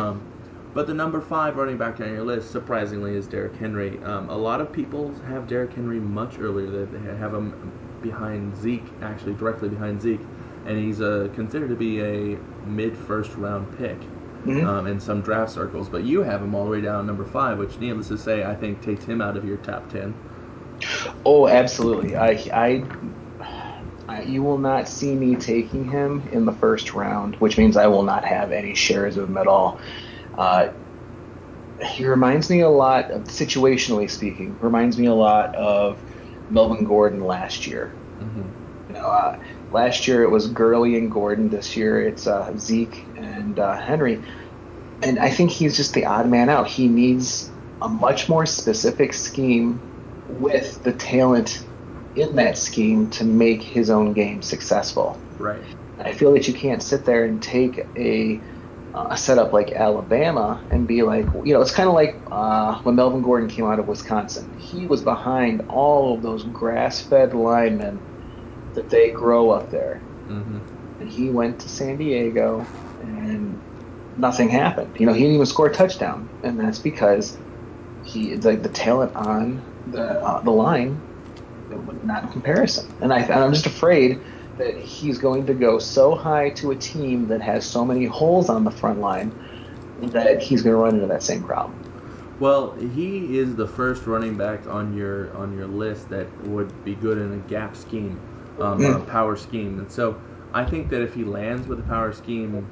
But the number 5 running back on your list, surprisingly, is Derrick Henry. A lot of people have Derrick Henry much earlier. They have him behind Zeke, actually directly behind Zeke, and he's considered to be a mid-first round pick. Mm-hmm. In some draft circles. But you have him all the way down number 5, which, needless to say, I think takes him out of your top 10. Oh, absolutely. You will not see me taking him in the first round, which means I will not have any shares of him at all. He reminds me a lot of, situationally speaking, of Melvin Gordon last year. Mm-hmm. You know, last year it was Gurley and Gordon. This year it's Zeke and Henry. And I think he's just the odd man out. He needs a much more specific scheme with the talent in that scheme to make his own game successful. Right. I feel that you can't sit there and take a setup like Alabama and be like, you know, it's kind of like when Melvin Gordon came out of Wisconsin. He was behind all of those grass-fed linemen that they grow up there. Mm-hmm. And he went to San Diego and nothing happened. You know, he didn't even score a touchdown, and that's because the talent on the line, not in comparison. And I'm just afraid that he's going to go so high to a team that has so many holes on the front line that he's going to run into that same problem. Well, he is the first running back on your list that would be good in a gap scheme, a power scheme. And so I think that if he lands with a power scheme,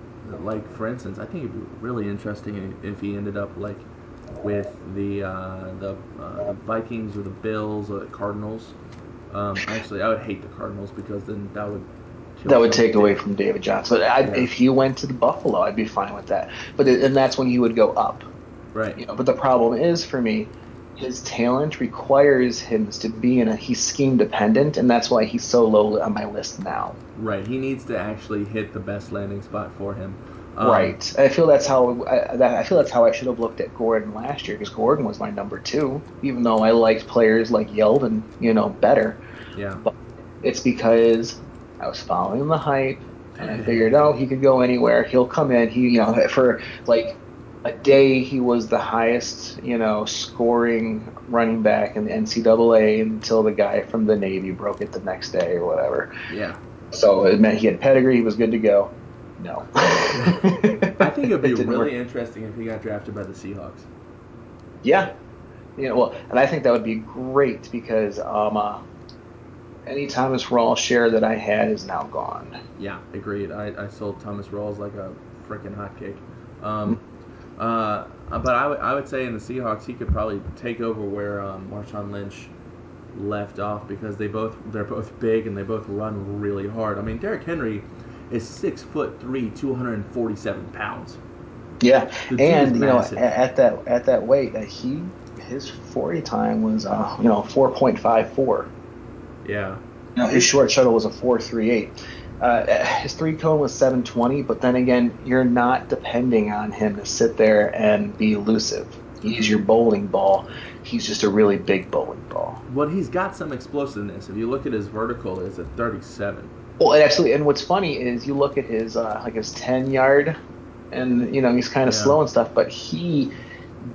like, for instance, I think it'd be really interesting if he ended up like with the Vikings or the Bills or the Cardinals. Actually, I would hate the Cardinals because then that would take away from David Johnson. But if he went to the Buffalo, I'd be fine with that. And that's when he would go up. Right. You know, but the problem is, for me, his talent requires him to be he's scheme dependent, and that's why he's so low on my list now. Right. He needs to actually hit the best landing spot for him. Right. I feel that's how I should have looked at Gordon last year, because Gordon was my number 2, even though I liked players like Yeldon, you know, better. Yeah. But it's because I was following the hype, and I figured, he could go anywhere. He'll come in. He, you know, for like a day, he was the highest, you know, scoring running back in the NCAA until the guy from the Navy broke it the next day or whatever. Yeah. So it meant he had pedigree. He was good to go. No. I think it would be really interesting if he got drafted by the Seahawks. Yeah. You know, well, and I think that would be great because any Thomas Rawls share that I had is now gone. Yeah, agreed. I sold Thomas Rawls like a freaking hotcake. But I would say in the Seahawks he could probably take over where Marshawn Lynch left off because they're both big and they both run really hard. I mean, Derrick Henry is 6'3", 247 pounds. Yeah, and you know, at that weight, his 40 time was 4.54. Yeah. You know, his short shuttle was a 4.38. His three cone was 7.20, but then again, you're not depending on him to sit there and be elusive. He's your bowling ball. He's just a really big bowling ball. Well, he's got some explosiveness. If you look at his vertical, it's a 37. Well, and actually, and what's funny is you look at his his 10-yard, and you know he's kind of slow and stuff, but he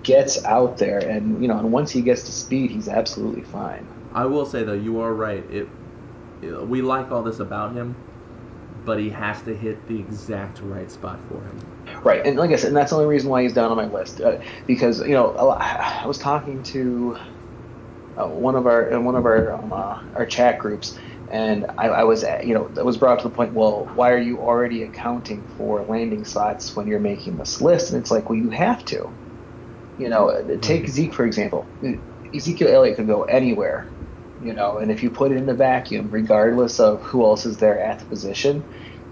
gets out there, and you know, and once he gets to speed, he's absolutely fine. I will say though, you are right. We like all this about him, but he has to hit the exact right spot for him. Right, and like I said, and that's the only reason why he's down on my list, because you know I was talking to one of our chat groups, and I was that was brought to the point. Well, why are you already accounting for landing slots when you're making this list? And it's like, well, you have to. You know, take Zeke for example. Ezekiel Elliott could go anywhere. You know, and if you put it in a vacuum, regardless of who else is there at the position,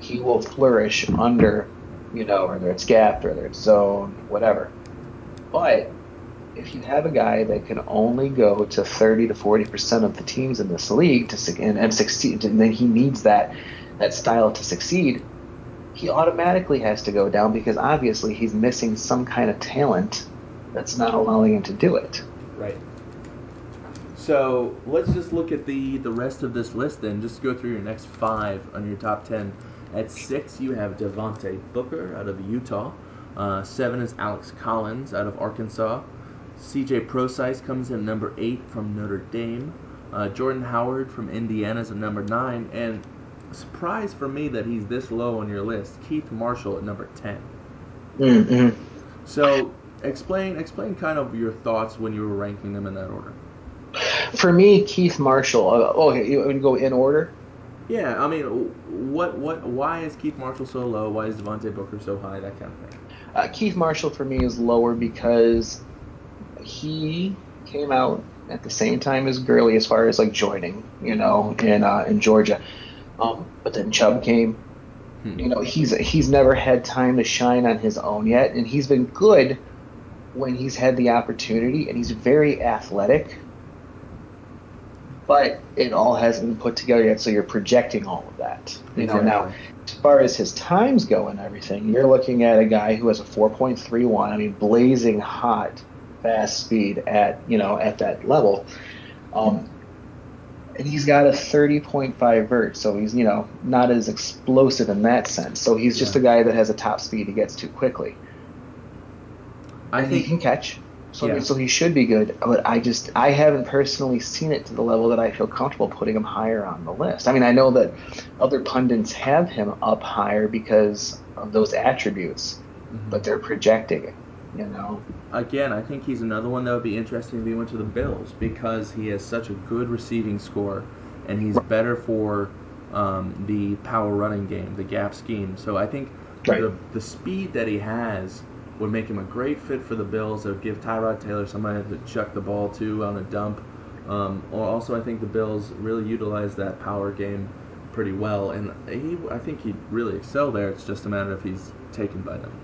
he will flourish under, you know, whether it's gap, whether it's zone, whatever. But if you have a guy that can only go to 30 to 40% of the teams in this league and succeed, and then he needs that style to succeed, he automatically has to go down because obviously he's missing some kind of talent that's not allowing him to do it. Right. So let's just look at the rest of this list then. Just go through your next 5 on your top 10. At 6, you have Devontae Booker out of Utah. 7 is Alex Collins out of Arkansas. CJ Procise comes in number 8 from Notre Dame. Jordan Howard from Indiana is at number 9. And surprise for me that he's this low on your list, Keith Marshall at number 10. Mm-hmm. So explain kind of your thoughts when you were ranking them in that order. For me, Keith Marshall. Okay, you want to go in order? Yeah, I mean, what? Why is Keith Marshall so low? Why is Devontae Booker so high? That kind of thing. Keith Marshall for me is lower because he came out at the same time as Gurley as far as like joining, you know, in Georgia. But then Chubb came. You know, he's never had time to shine on his own yet, and he's been good when he's had the opportunity, and he's very athletic. But it all hasn't been put together yet, so you're projecting all of that. You know, now, as far as his times go and everything, you're looking at a guy who has a 4.31. I mean, blazing hot, fast speed at that level, and he's got a 30.5 vert. So he's not as explosive in that sense. So he's just a guy that has a top speed he gets to quickly. I think he can catch. So he should be good, but I haven't personally seen it to the level that I feel comfortable putting him higher on the list. I mean, I know that other pundits have him up higher because of those attributes, but they're projecting it, you know. Again, I think he's another one that would be interesting if he went to the Bills because he has such a good receiving score, and he's better for the power running game, the gap scheme. So I think the speed that he has would make him a great fit for the Bills. It would give Tyrod Taylor somebody to chuck the ball to on a dump. Also, I think the Bills really utilize that power game pretty well, and I think he'd really excel there. It's just a matter of he's taken by them.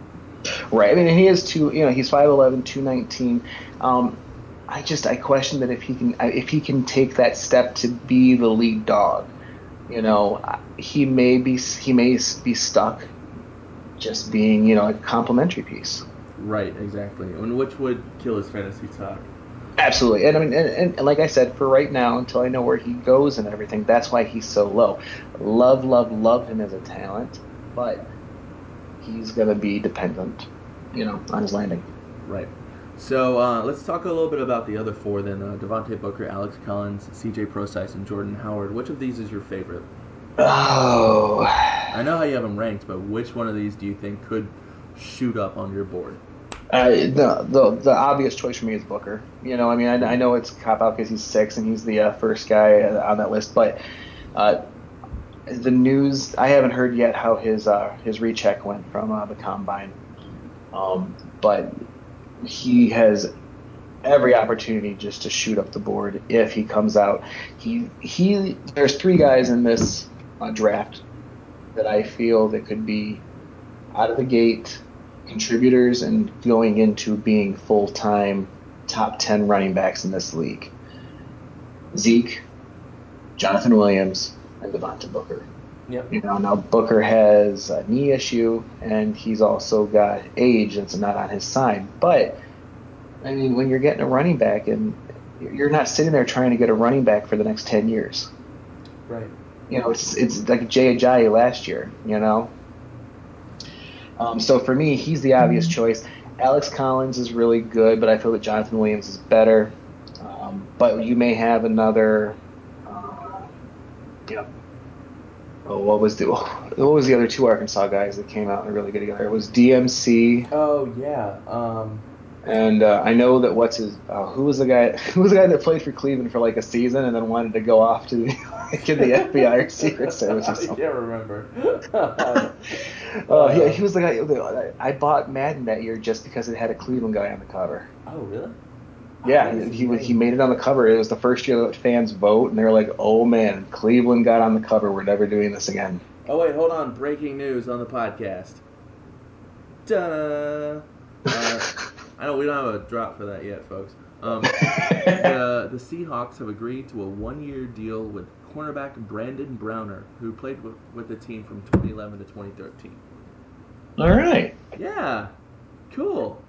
Right. I mean, he is too. You know, he's 5'11", 219. I question that if he can take that step to be the lead dog. You know, he may be stuck just being, a complimentary piece. Right, exactly. And which would kill his fantasy talk. Absolutely. And I mean, and like I said, for right now, until I know where he goes and everything, that's why he's so low. Love him as a talent, but he's going to be dependent, on his landing. Right. So let's talk a little bit about the other 4 then. Devontae Booker, Alex Collins, CJ Procise, and Jordan Howard. Which of these is your favorite? Oh, I know how you have them ranked, but which one of these do you think could shoot up on your board? The obvious choice for me is Booker. You know, I mean, I know it's cop-out because he's 6 and he's the first guy on that list, but the news, I haven't heard yet how his recheck went from the combine, but he has every opportunity just to shoot up the board if he comes out. He there's three guys in this draft that I feel that could be out of the gate contributors and going into being full-time top 10 running backs in this league. Zeke, Jonathan Williams, and Devontae Booker. Yep. You know, now Booker has a knee issue, and he's also got age that's not on his side. But, I mean, when you're getting a running back, and you're not sitting there trying to get a running back for the next 10 years. Right. You know, it's like Jay Ajayi last year, you know. So for me, he's the obvious choice. Alex Collins is really good, but I feel that Jonathan Williams is better. But you may have another, what was the other two Arkansas guys that came out and really good together? It was DMC. Oh yeah. And I know that who was the guy that played for Cleveland for like a season and then wanted to go off to the FBI or Secret Service or something. I can't remember. Yeah, he was the guy. I bought Madden that year just because it had a Cleveland guy on the cover. Oh really? Yeah, he made it on the cover. It was the first year that fans vote, and they were like, oh, man, Cleveland got on the cover. We're never doing this again. Oh, wait, hold on. Breaking news on the podcast. Ta-da! I know we don't have a drop for that yet, folks. The Seahawks have agreed to a one-year deal with cornerback Brandon Browner, who played with the team from 2011 to 2013. All right. Yeah. Cool.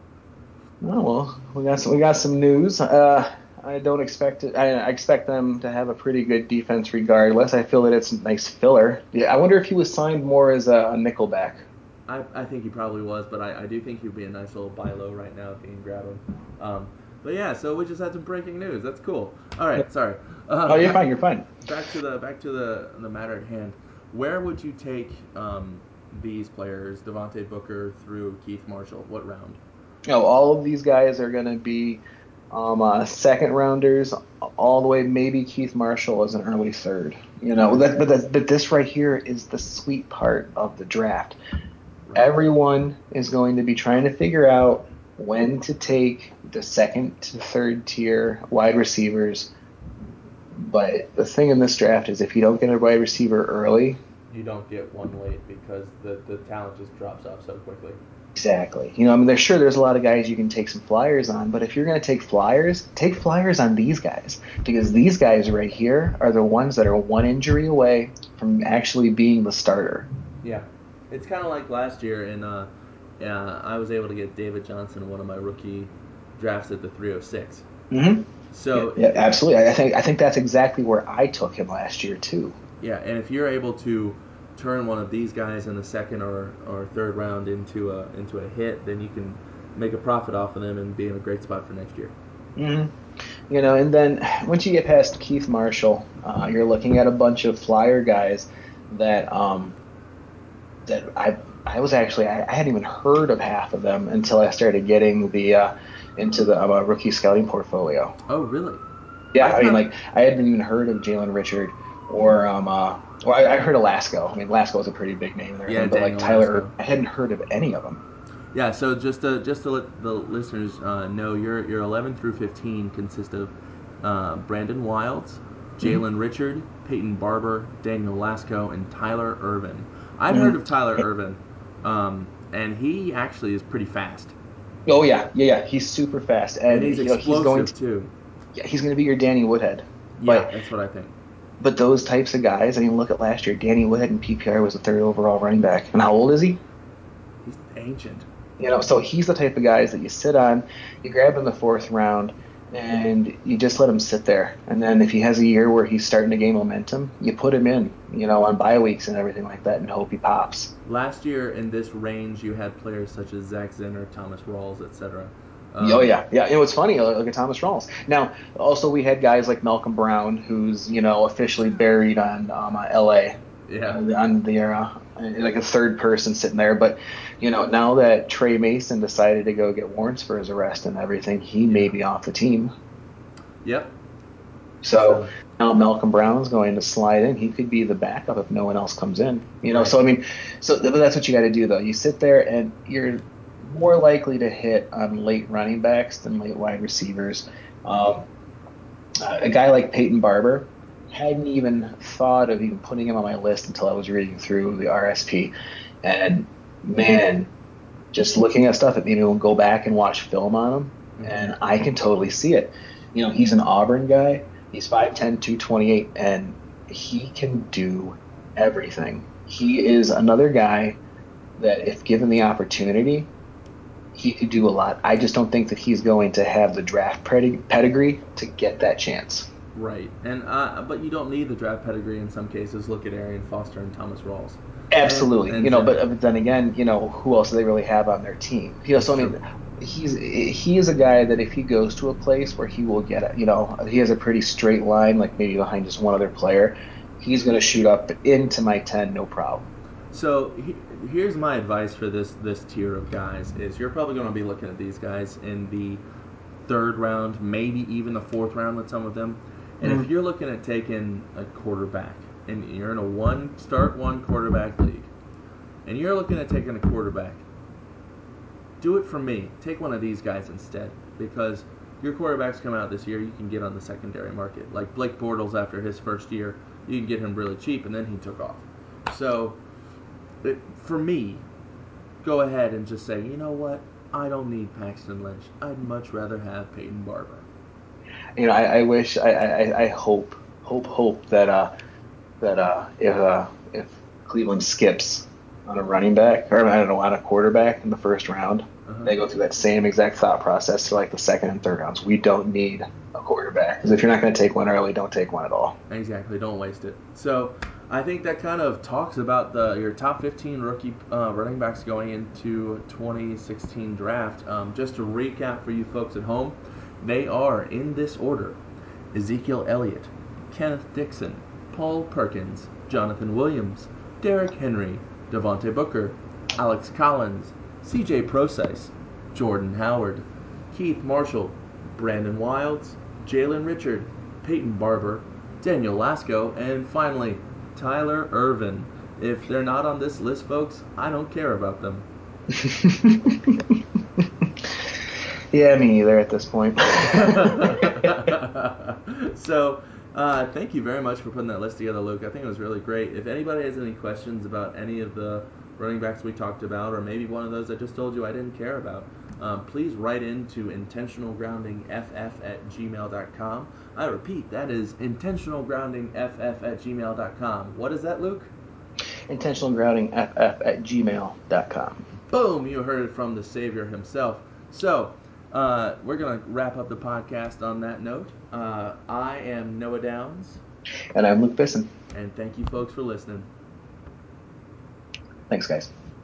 Oh, well, we got some news. I don't expect it. I expect them to have a pretty good defense regardless. I feel that it's a nice filler. Yeah, I wonder if he was signed more as a nickelback. I think he probably was, but I do think he'd be a nice little buy low right now if you can grab him. But yeah, so we just had some breaking news. That's cool. All right, sorry. You're fine. Back to the matter at hand. Where would you take these players, Devontae Booker through Keith Marshall? What round? No, all of these guys are going to be second rounders, all the way. Maybe Keith Marshall is an early third. You know, but this right here is the sweet part of the draft. Right. Everyone is going to be trying to figure out when to take the second to third tier wide receivers. But the thing in this draft is if you don't get a wide receiver early, you don't get one late because the talent just drops off so quickly. Exactly. You know, I mean, there's a lot of guys you can take some flyers on, but if you're going to take flyers on these guys because these guys right here are the ones that are one injury away from actually being the starter. Yeah. It's kind of like last year, and I was able to get David Johnson in one of my rookie drafts at the 306. Mm-hmm. So yeah, absolutely. I think that's exactly where I took him last year too. Yeah, and if you're able to turn one of these guys in the second or third round into a hit, then you can make a profit off of them and be in a great spot for next year. Mm-hmm. You know, and then once you get past Keith Marshall, you're looking at a bunch of flyer guys that I hadn't even heard of half of them until I started getting into the rookie scouting portfolio. Oh, really? Yeah, I hadn't even heard of Jalen Richard or I heard of Lasko. I mean, Lasko is a pretty big name there. Yeah, but Daniel Tyler, Lasko. I hadn't heard of any of them. Yeah, so just to let the listeners know, your 11 through 15 consist of Brandon Wilds, Jalen Richard, Peyton Barber, Daniel Lasko, and Tyler Ervin. I've heard of Tyler Ervin, and he actually is pretty fast. Oh yeah, he's super fast, and he's explosive too. Yeah, he's going to be your Danny Woodhead. Yeah, that's what I think. But those types of guys, I mean, look at last year. Danny Woodhead in PPR was the third overall running back. And how old is he? He's ancient. You know, so he's the type of guys that you sit on, you grab him in the fourth round, and you just let him sit there. And then if he has a year where he's starting to gain momentum, you put him in, you know, on bye weeks and everything like that and hope he pops. Last year in this range, you had players such as Zach Zinner, Thomas Rawls, etc. Yeah. It was funny. Look at Thomas Rawls. Now, also we had guys like Malcolm Brown, who's officially buried on L.A. Yeah, on the like a third person sitting there. But now that Trey Mason decided to go get warrants for his arrest and everything, he may be off the team. Yep. So now Malcolm Brown's going to slide in. He could be the backup if no one else comes in. You know, right. So I mean, so that's what you got to do though. You sit there and you're. more likely to hit on late running backs than late wide receivers. A guy like Peyton Barber, hadn't even thought of even putting him on my list until I was reading through the RSP. And, man, just looking at stuff, it made me go back and watch film on him, and I can totally see it. You know, he's an Auburn guy. He's 5'10", 228, and he can do everything. He is another guy that, if given the opportunity, he could do a lot. I just don't think that he's going to have the draft pedigree to get that chance. Right, and but you don't need the draft pedigree in some cases. Look at Arian Foster and Thomas Rawls. Absolutely, and you know. But then again, you know, who else do they really have on their team? You know, so I mean, he is a guy that if he goes to a place where he will get it, you know, he has a pretty straight line, like maybe behind just one other player, he's going to shoot up into my 10, no problem. So here's my advice for this tier of guys: is you're probably going to be looking at these guys in the third round, maybe even the fourth round with some of them. And if you're looking at taking a quarterback, and you're in a one quarterback league, and you're looking at taking a quarterback, do it for me. Take one of these guys instead, because your quarterbacks come out this year, you can get on the secondary market. Like Blake Bortles after his first year, you can get him really cheap, and then he took off. So, for me, go ahead and just say, you know what, I don't need Paxton Lynch. I'd much rather have Peyton Barber. You know, I hope that if Cleveland skips on a running back, or I don't know, on a quarterback in the first round, they go through that same exact thought process to like the second and third rounds. We don't need a quarterback, because if you're not going to take one early, don't take one at all. Exactly, don't waste it. So I think that kind of talks about your top 15 rookie running backs going into 2016 draft. Just to recap for you folks at home. They are, in this order, Ezekiel Elliott, Kenneth Dixon, Paul Perkins, Jonathan Williams, Derrick Henry, Devontae Booker, Alex Collins, CJ Procise, Jordan Howard, Keith Marshall, Brandon Wildes, Jalen Richard, Peyton Barber, Daniel Lasko, and finally, Tyler Ervin. If they're not on this list, folks, I don't care about them. Yeah, me either at this point. So, thank you very much for putting that list together, Luke. I think it was really great. If anybody has any questions about any of the running backs we talked about, or maybe one of those I just told you I didn't care about, please write into intentionalgroundingff@gmail.com. I repeat, that is intentionalgroundingff@gmail.com. What is that, Luke? intentionalgroundingff@gmail.com. Boom! You heard it from the Savior himself. So, we're going to wrap up the podcast on that note. I am Noah Downs. And I'm Luke Bisson. And thank you folks for listening. Thanks, guys.